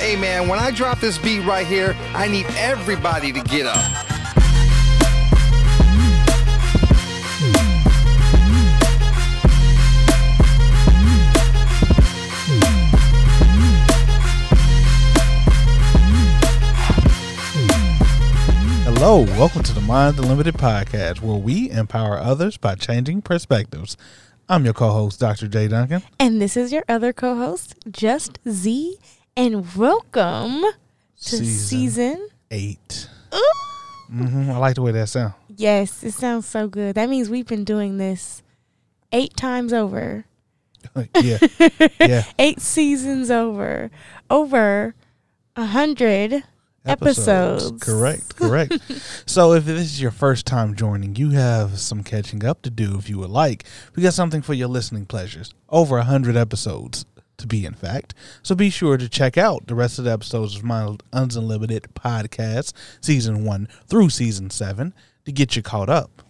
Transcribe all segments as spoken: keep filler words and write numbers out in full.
Hey man, when I drop this beat right here, I need everybody to get up. Hello, welcome to the Mind Unlimited Podcast, where we empower others by changing perspectives. I'm your co-host, Doctor Jay Duncan. And this is your other co-host, Just Z. And welcome to season, season eight. Ooh. Mm-hmm. I like the way that sounds. Yes, it sounds so good. That means we've been doing this eight times over. yeah. yeah. Eight seasons over. Over a hundred. Episodes. episodes. Correct, correct. So if this is your first time joining, you have some catching up to do if you would like. We got something for your listening pleasures. Over one hundred episodes to be, in fact. So be sure to check out the rest of the episodes of Mind Unlimited Podcast, Season one through Season seven, to get you caught up.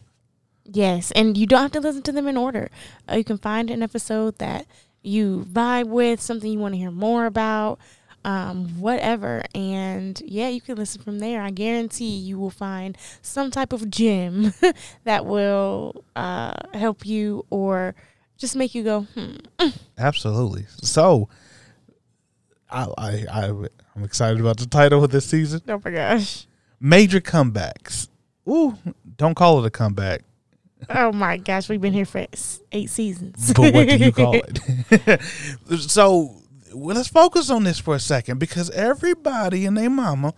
Yes, and you don't have to listen to them in order. Uh, you can find an episode that you vibe with, something you want to hear more about. Um, whatever. And yeah, you can listen from there. I guarantee you will find some type of gem that will uh, help you or just make you go, hmm. Absolutely. So I, I, I, I'm excited about the title of this season. Oh my gosh. Major comebacks. Ooh, don't call it a comeback. Oh my gosh. We've been here for eight seasons. But what do you call it? So well, let's focus on this for a second, because everybody and their mama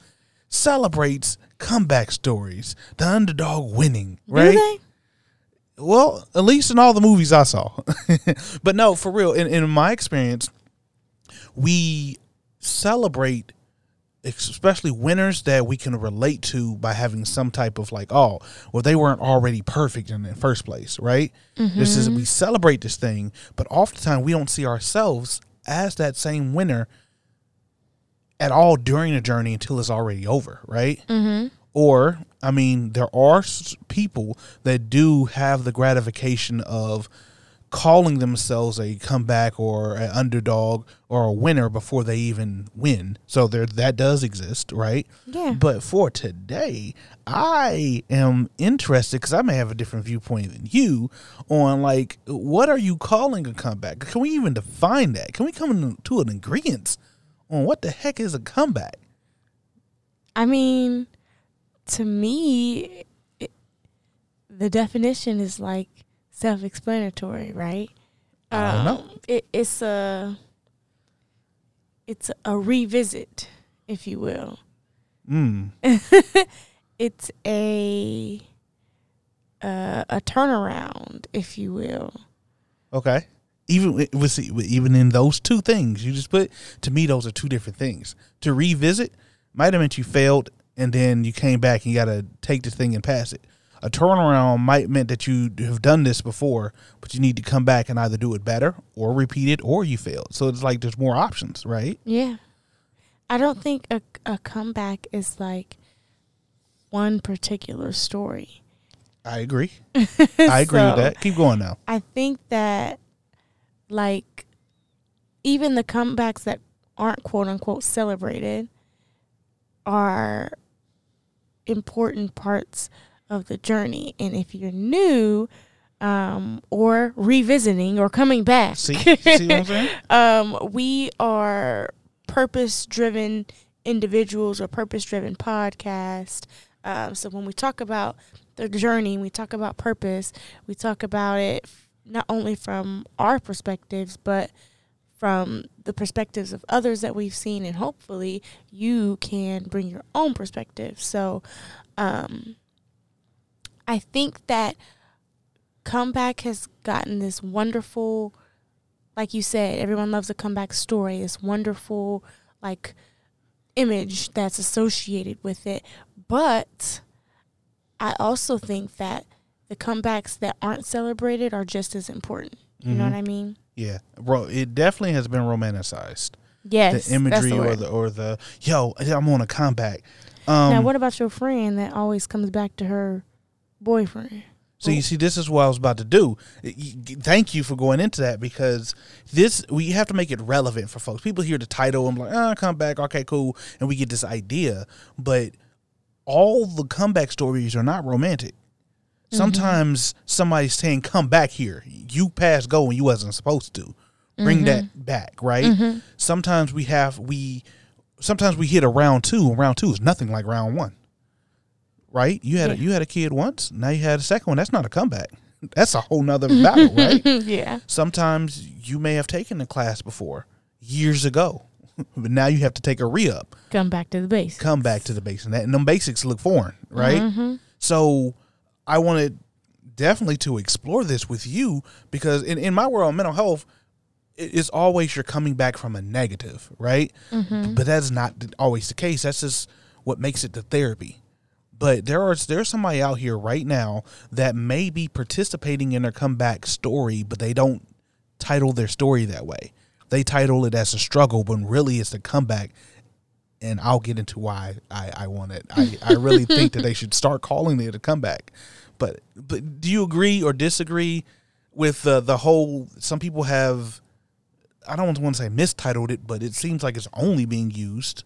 celebrates comeback stories, the underdog winning, right? Do they? Well, at least in all the movies I saw. But no, for real, in, in my experience, we celebrate especially winners that we can relate to by having some type of like, oh, well, they weren't already perfect in the first place, right? Mm-hmm. This is, we celebrate this thing, but oftentimes we don't see ourselves as that same winner at all during the journey until it's already over, right? Mm-hmm. Or, I mean, there are people that do have the gratification of calling themselves a comeback or an underdog or a winner before they even win. So there, that does exist, right? Yeah. But for today, I am interested, because I may have a different viewpoint than you on, like, what are you calling a comeback? Can we even define that? Can we come to an agreement on what the heck is a comeback? I mean, to me, it, the definition is like self-explanatory, right? I don't um, know. It, it's a it's a revisit, if you will. Mm. It's a uh, a turnaround, if you will. Okay. Even with even in those two things you just put, to me those are two different things. To revisit might have meant you failed and then you came back and you got to take this thing and pass it. A turnaround might meant that you have done this before, but you need to come back and either do it better or repeat it, or you failed. So it's like there's more options, right? Yeah. I don't think a, a comeback is like one particular story. I agree. I agree so, with that. Keep going now. I think that, like, even the comebacks that aren't quote unquote celebrated are important parts of the journey. And if you're new um, or revisiting or coming back, see, see what I'm saying? um, we are purpose-driven individuals or purpose-driven podcast. Um, so when we talk about the journey, we talk about purpose, we talk about it not only from our perspectives, but from the perspectives of others that we've seen. And hopefully you can bring your own perspective. So, um, I think that comeback has gotten this wonderful, like you said, everyone loves a comeback story, this wonderful, like, image that's associated with it. But I also think that the comebacks that aren't celebrated are just as important. You mm-hmm. know what I mean? Yeah. Well, it definitely has been romanticized. Yes. The imagery the or the, or the, yo, I'm on a comeback. Um, now, what about your friend that always comes back to her boyfriend? So you see, this is what I was about to do. Thank you for going into that, because this, we have to make it relevant for folks. People hear the title and like, oh, come back. Okay, cool. And we get this idea. But all the comeback stories are not romantic. Mm-hmm. Sometimes somebody's saying, come back here. You passed go when you wasn't supposed to. Bring mm-hmm. that back, right? Mm-hmm. Sometimes we have, we, sometimes we hit a round two, and round two is nothing like round one. Right? You had yeah. a, you had a kid once. Now you had a second one. That's not a comeback. That's a whole nother battle, right? Yeah. Sometimes you may have taken a class before years ago, but now you have to take a re-up. Come back to the basics. Come back to the basics. And, that, and them basics look foreign, right? Mm-hmm. So I wanted definitely to explore this with you, because in, in my world of mental health, it's always you're coming back from a negative, right? Mm-hmm. But that's not always the case. That's just what makes it the therapy. But there are there's somebody out here right now that may be participating in their comeback story, but they don't title their story that way. They title it as a struggle, but really it's a comeback. And I'll get into why I, I want it. I, I really think that they should start calling it a comeback. But but do you agree or disagree with uh, the whole? Some people have, I don't want to say mistitled it, but it seems like it's only being used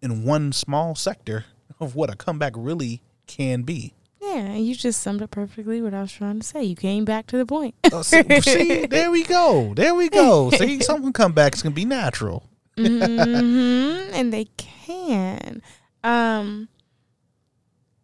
in one small sector of what a comeback really can be. Yeah, and you just summed up perfectly what I was trying to say. You came back to the point. uh, see, see, there we go. There we go. See, some comebacks can be natural. Mm-hmm, and they can. Um,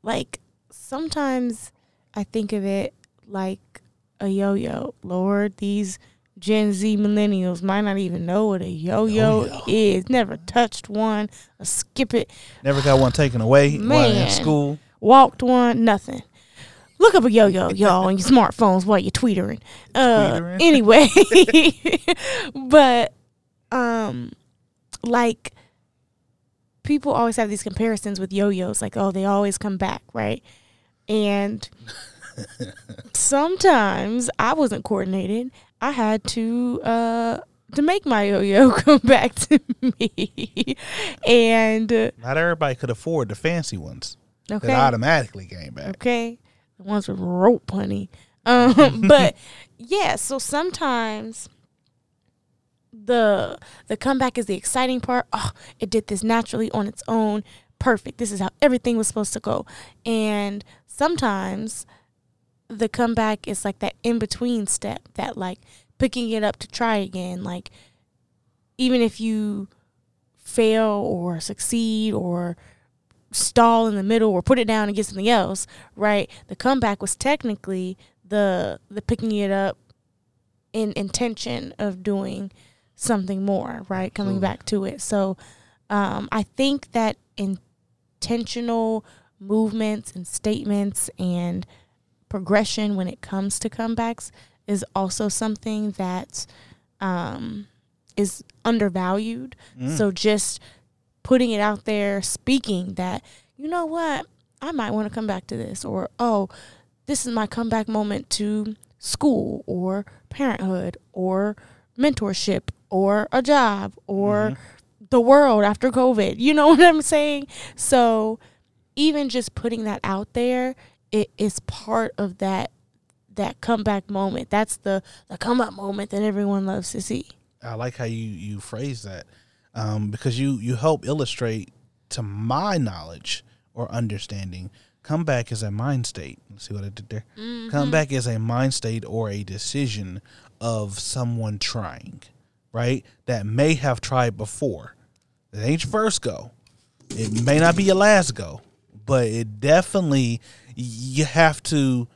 like, sometimes I think of it like a yo-yo. Lord, these Gen Z millennials might not even know what a yo-yo, yo-yo. is. Never touched one, or skip it. Never got one taken away Man. while in school. Walked one, nothing. Look up a yo-yo, y'all, on your smartphones while you're tweetering. Uh, tweetering. Anyway, but um, like people always have these comparisons with yo-yos, like, oh, they always come back, right? And sometimes I wasn't coordinated. I had to uh, to make my yo-yo come back to me. And uh, not everybody could afford the fancy ones. Okay. That automatically came back. Okay. The ones with rope, honey. Um, but, yeah, so sometimes the the comeback is the exciting part. Oh, it did this naturally on its own. Perfect. This is how everything was supposed to go. And sometimes the comeback is like that in-between step, that like picking it up to try again. Like, even if you fail or succeed or stall in the middle or put it down and get something else, right? The comeback was technically the the picking it up in intention of doing something more, right? Coming Ooh. back to it. So um, I think that intentional movements and statements and progression when it comes to comebacks is also something that um, is undervalued. Mm. So just putting it out there, speaking that, you know what, I might want to come back to this, or, oh, this is my comeback moment to school or parenthood or mentorship or a job or mm-hmm. the world after COVID. You know what I'm saying? So even just putting that out there, it is part of that that comeback moment. That's the, the come-up moment that everyone loves to see. I like how you, you phrase that um, because you, you help illustrate, to my knowledge or understanding, comeback is a mind state. Let's see what I did there. Mm-hmm. Comeback is a mind state or a decision of someone trying, right, that may have tried before. It ain't your first go. It may not be your last go, but it definitely – you have to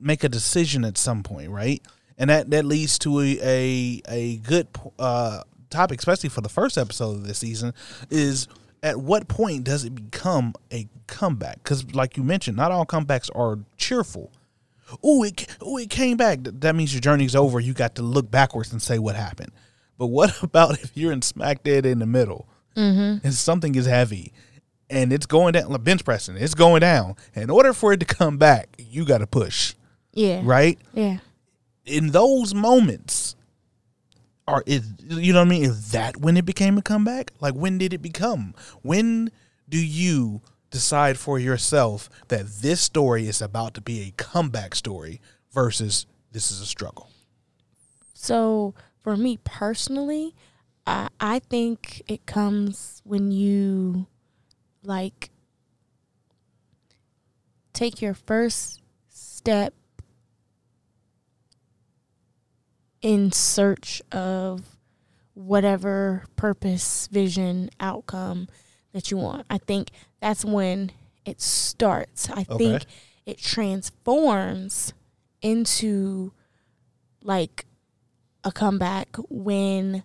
make a decision at some point, right? And that, that leads to a a, a good uh, topic, especially for the first episode of this season, is at what point does it become a comeback? Because like you mentioned, not all comebacks are cheerful. Oh, it, ooh, it came back. That means your journey's over. You got to look backwards and say what happened. But what about if you're in smack dead in the middle mm-hmm. and something is heavy? And it's going down, like bench pressing, it's going down. In order for it to come back, you got to push. Yeah. Right? Yeah. In those moments, are is, you know what I mean? Is that when it became a comeback? Like, when did it become? When do you decide for yourself that this story is about to be a comeback story versus this is a struggle? So for me personally, I, I think it comes when you, like, take your first step in search of whatever purpose, vision, outcome that you want. I think that's when it starts. I okay. think it transforms into, like, a comeback when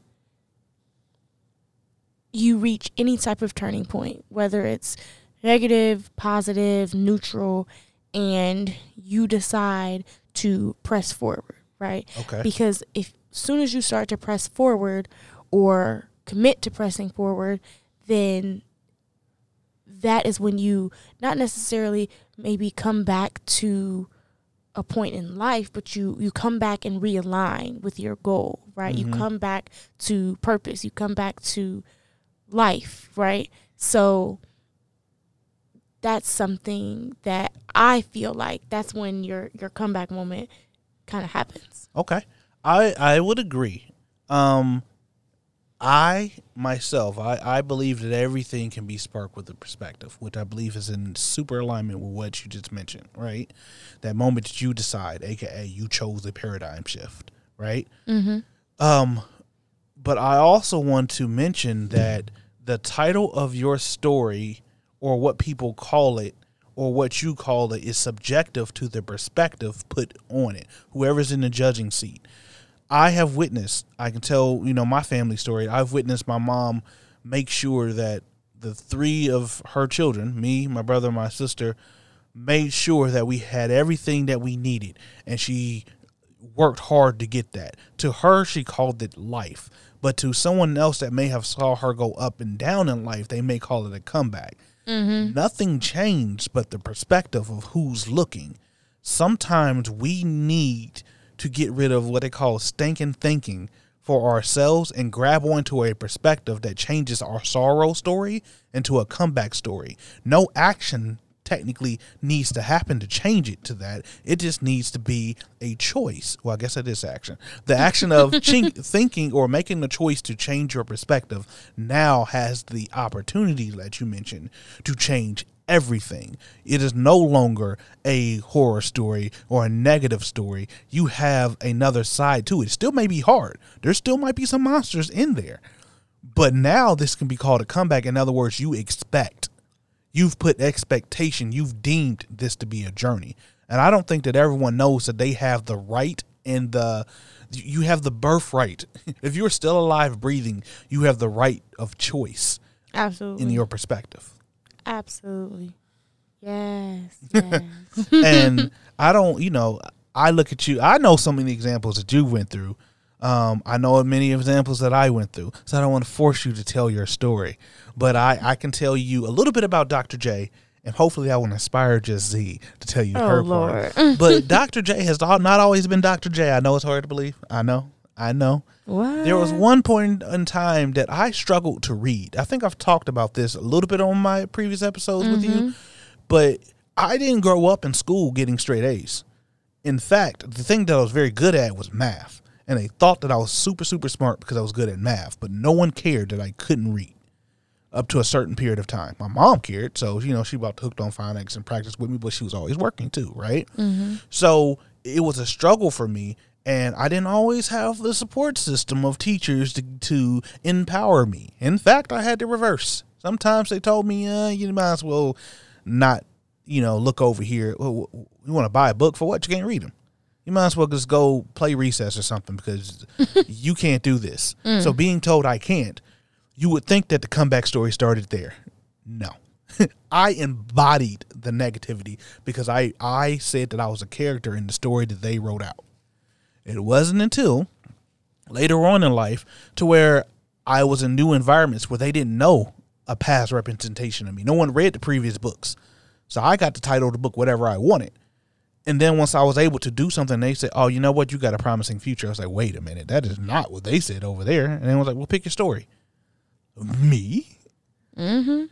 you reach any type of turning point, whether it's negative, positive, neutral, and you decide to press forward, right? Okay. Because if soon as you start to press forward or commit to pressing forward, then that is when you not necessarily maybe come back to a point in life, but you, you come back and realign with your goal, right? Mm-hmm. You come back to purpose. You come back to life, right? So that's something that I feel like that's when your, your comeback moment kind of happens. Okay. I, I would agree. Um, I, myself, I, I believe that everything can be sparked with a perspective, which I believe is in super alignment with what you just mentioned, right? That moment that you decide, a k a you chose a paradigm shift, right? Mm-hmm. Um, but I also want to mention that the title of your story, or what people call it, or what you call it, is subjective to the perspective put on it, whoever's in the judging seat. I have witnessed, I can tell, you know, my family story. I've witnessed my mom make sure that the three of her children, me, my brother, and my sister, made sure that we had everything that we needed. And she worked hard to get that. To her, she called it life. But to someone else that may have saw her go up and down in life, they may call it a comeback. Mm-hmm. Nothing changed but the perspective of who's looking. Sometimes we need to get rid of what they call stinking thinking for ourselves and grab onto a perspective that changes our sorrow story into a comeback story. No action technically needs to happen to change it to that. It just needs to be a choice. Well, I guess it is action. The action of ch- thinking or making the choice to change your perspective now has the opportunity that you mentioned to change everything. It is no longer a horror story or a negative story. You have another side to it. It still may be hard. There still might be some monsters in there. But now this can be called a comeback. In other words, you expect. You've put expectation. You've deemed this to be a journey. And I don't think that everyone knows that they have the right and the, you have the birthright. If you're still alive, breathing, you have the right of choice. Absolutely. In your perspective. Absolutely. Yes. yes. And I don't, you know, I look at you. I know so many examples that you went through. Um, I know many examples that I went through, so I don't want to force you to tell your story. But I, I can tell you a little bit about Doctor J, and hopefully I will inspire Just Z to tell you oh her Lord. part. But Doctor J has not always been Doctor J. I know it's hard to believe. I know. I know. What? There was one point in time that I struggled to read. I think I've talked about this a little bit on my previous episodes mm-hmm. with you. But I didn't grow up in school getting straight A's. In fact, the thing that I was very good at was math. And they thought that I was super, super smart because I was good at math. But no one cared that I couldn't read up to a certain period of time. My mom cared. So, you know, she about hooked on phonics and practiced with me. But she was always working too, right? Mm-hmm. So it was a struggle for me. And I didn't always have the support system of teachers to, to empower me. In fact, I had the reverse. Sometimes they told me, uh, you might as well not, you know, look over here. Well, you want to buy a book for what? You can't read them. You might as well just go play recess or something because you can't do this. Mm. So being told I can't, you would think that the comeback story started there. No. I embodied the negativity because I, I said that I was a character in the story that they wrote out. It wasn't until later on in life to where I was in new environments where they didn't know a past representation of me. No one read the previous books. So I got to title the book whatever I wanted. And then once I was able to do something, they said, oh, you know what? You got a promising future. I was like, wait a minute. That is not what they said over there. And they was like, well, pick your story. Me? Mm-hmm.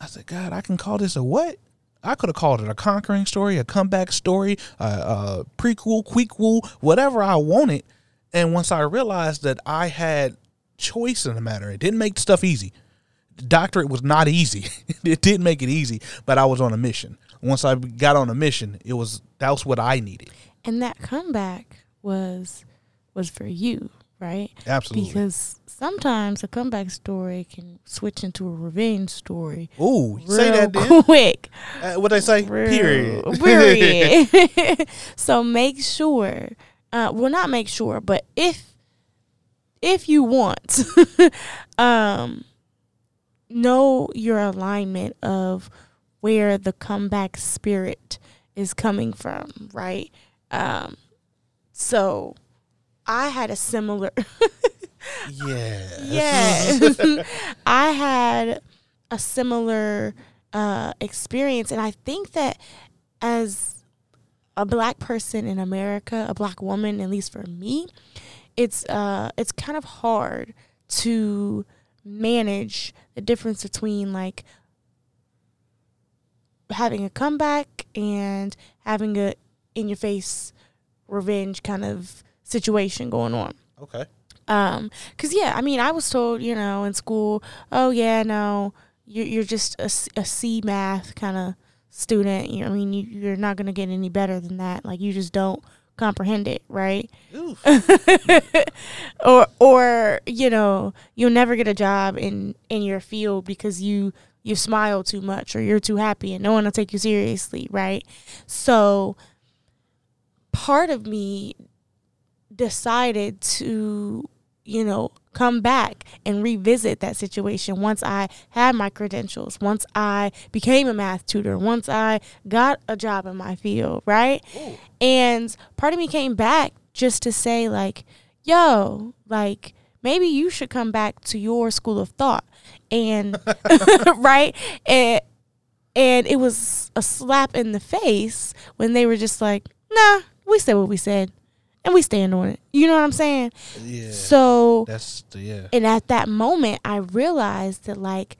I said, God, I can call this a what? I could have called it a conquering story, a comeback story, a, a prequel, quequel, whatever I wanted. And once I realized that I had choice in the matter, it didn't make stuff easy. Doctorate was not easy. It didn't make it easy, but I was on a mission. Once I got on a mission, it was that was what I needed. And that comeback was was for you, right? Absolutely. Because sometimes a comeback story can switch into a revenge story. Ooh, say that then. Quick. Uh, what I say? Real, period. Period. So make sure, uh, well, not make sure, but if if you want, um, know your alignment of where the comeback spirit is coming from, right? Um, so I had a similar. Yes. Yes. I had a similar uh, experience. And I think that as a black person in America, a black woman, at least for me, it's uh, it's kind of hard to manage the difference between like having a comeback and having a in-your-face revenge kind of situation going on. Okay. Um, cause yeah, I mean, I was told, you know, in school, oh yeah, no, you're, you're just a, a C math kind of student. You know, I mean, you, you're not going to get any better than that. Like you just don't comprehend it. Right. or, or, you know, you'll never get a job in, in your field because you, you smile too much or you're too happy and no one will take you seriously. Right. So part of me decided to, you know, come back and revisit that situation once I had my credentials, once I became a math tutor, once I got a job in my field, right? Ooh. And part of me came back just to say, like, yo, like, maybe you should come back to your school of thought. And, right? And, and it was a slap in the face when they were just like, nah, we said what we said. And we stand on it. You know what I'm saying? Yeah. So that's the, yeah. And at that moment, I realized that like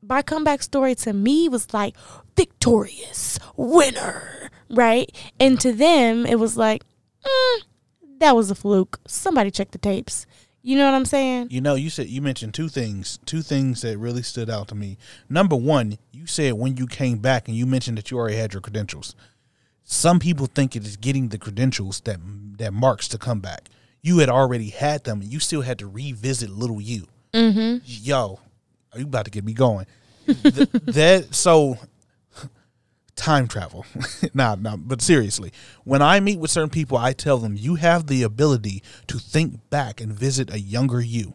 my comeback story to me was like victorious winner, right? And to them, it was like mm, that was a fluke. Somebody check the tapes. You know what I'm saying? You know, you said you mentioned two things, two things that really stood out to me. Number one, you said when you came back, and you mentioned that you already had your credentials. Some people think it is getting the credentials that that marks the comeback. You had already had them, and you still had to revisit little you. Mm-hmm. Yo, are you about to get me going? Th- that so time travel. nah, nah, but seriously, when I meet with certain people, I tell them you have the ability to think back and visit a younger you.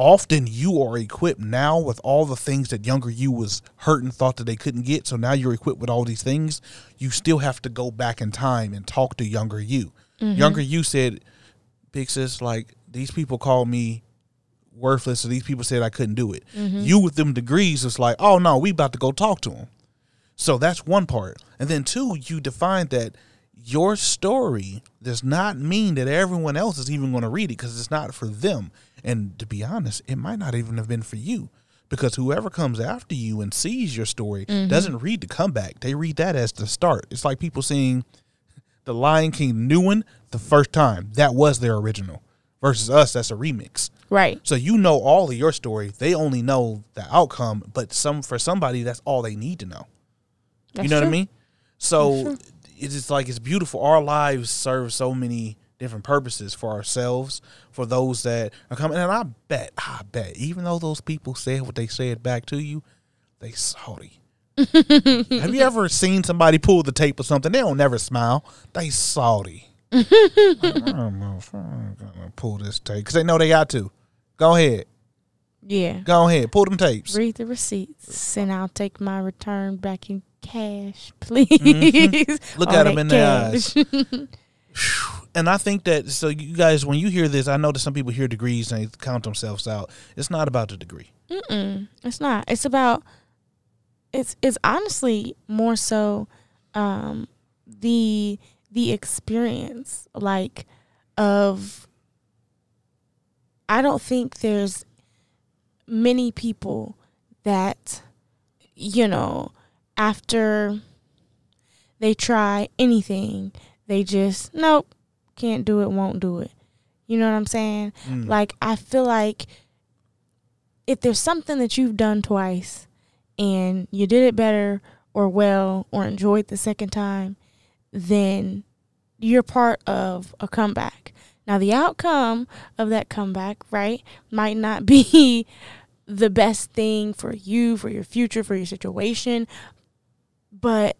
Often you are equipped now with all the things that younger you was hurt and thought that they couldn't get. So now you're equipped with all these things. You still have to go back in time and talk to younger you. Mm-hmm. Younger you said, big sis, like these people call me worthless. So these people said I couldn't do it. Mm-hmm. You with them degrees, it's like, oh no, we about to go talk to them. So that's one part. And then two, you defined that your story does not mean that everyone else is even going to read it because it's not for them. And to be honest, it might not even have been for you because whoever comes after you and sees your story mm-hmm. doesn't read the comeback. They read that as the start. It's like people seeing the Lion King new one the first time. That was their original versus us. That's a remix. Right. So, you know, all of your story, they only know the outcome, but some for somebody, that's all they need to know. That's you know true. What I mean? So it's just like it's beautiful. Our lives serve so many different purposes for ourselves, for those that are coming. And I bet, I bet, even though those people said what they said back to you, they salty. Have you ever seen somebody pull the tape or something? They don't never smile. They salty. I don't know if I'm gonna pull this tape because they know they got to. Go ahead. Yeah. Go ahead. Pull them tapes. Read the receipts, and I'll take my return back in cash, please. Mm-hmm. Look All at them in cash. Their eyes. And I think that, so you guys, when you hear this, I know that some people hear degrees and they count themselves out. It's not about the degree. Mm-mm. It's not. It's about, it's it's honestly more so um, the the experience, like, of, I don't think there's many people that you know, after they try anything, they just, nope, can't do it, won't do it. You know what I'm saying? Mm. Like, I feel like if there's something that you've done twice and you did it better or well or enjoyed the second time, then you're part of a comeback. Now, the outcome of that comeback, right, might not be the best thing for you, for your future, for your situation, but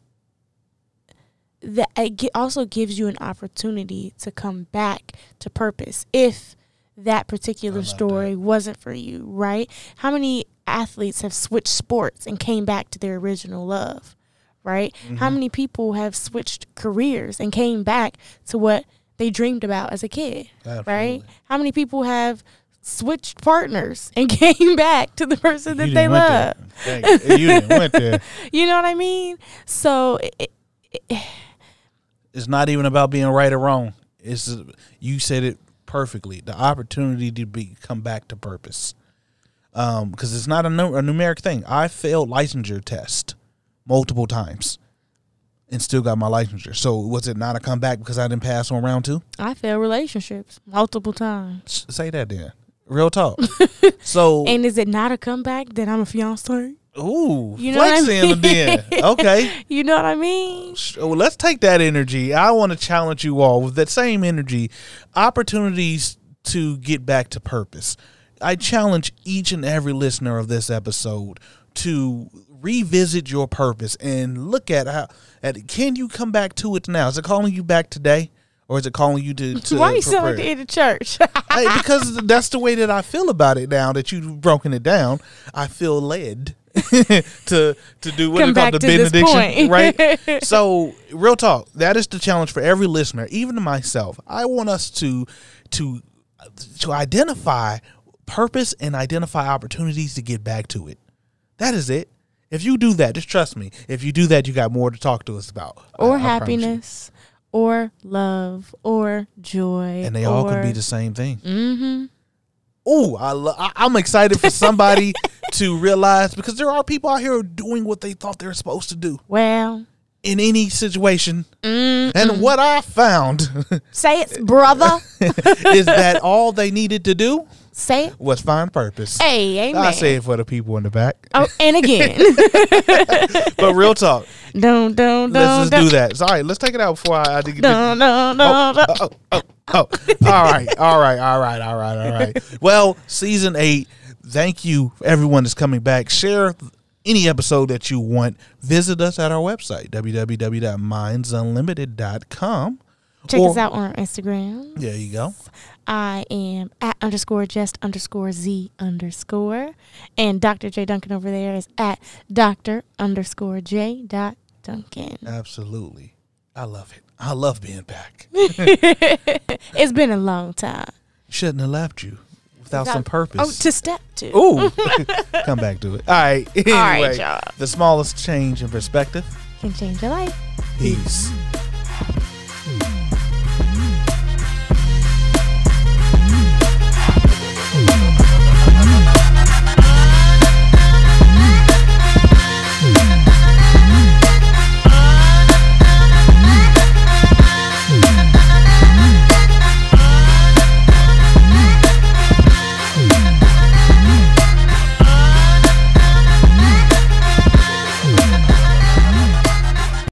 that it also gives you an opportunity to come back to purpose if that particular story that. wasn't for you, right? How many athletes have switched sports and came back to their original love, right? Mm-hmm. How many people have switched careers and came back to what they dreamed about as a kid, Absolutely. right? How many people have switched partners and came back to the person you that they love? You didn't went there. You know what I mean? So it, it, it's not even about being right or wrong. It's you said it perfectly. The opportunity to be come back to purpose, because um, it's not a, num- a numeric thing. I failed licensure test multiple times and still got my licensure. So was it not a comeback because I didn't pass on round two? I failed relationships multiple times. Say that then. Real talk. So and is it not a comeback that I'm a fiancé? Ooh, you know flexing I mean? Then. Okay. You know what I mean? Well, let's take that energy. I want to challenge you all with that same energy. Opportunities to get back to purpose. I challenge each and every listener of this episode to revisit your purpose and look at how at can you come back to it now? Is it calling you back today, or is it calling you to? to Why are you sound like the end of church? Hey, because that's the way that I feel about it now that you've broken it down. I feel led to to do what come back called the benediction, right? So, real talk. That is the challenge for every listener, even to myself. I want us to to to identify purpose and identify opportunities to get back to it. That is it. If you do that, just trust me. If you do that, you got more to talk to us about. Or I, I happiness, or love, or joy. And they or, all could be the same thing. Mm-hmm. Ooh, I lo- I, I'm excited for somebody to realize, because there are people out here doing what they thought they were supposed to do. Well. In any situation. Mm-mm. And what I found. Say it, brother. Is that all they needed to do? Say it. Was find purpose. Hey, amen. I say it for the people in the back. Oh, and again. But real talk. Don't, don't, don't. Let's just dun. do that. Sorry, right, let's take it out before I. I think don't, don't, don't. Oh, oh, oh, oh. All right, all right, all right, all right, all right. Well, season eight. Thank you, everyone that's coming back. Share any episode that you want. Visit us at our website, w w w dot minds unlimited dot com. Check or, us out on our Instagram. There you go. I am at underscore just underscore Z underscore. And Doctor Jay Duncan over there is at Doctor underscore J dot Duncan. Absolutely. I love it. I love being back. It's been a long time. Shouldn't have left you without, without some purpose. Oh, to step to. Ooh. Come back to it. All right. Anyway, all right, y'all. The smallest change in perspective can change your life. Peace.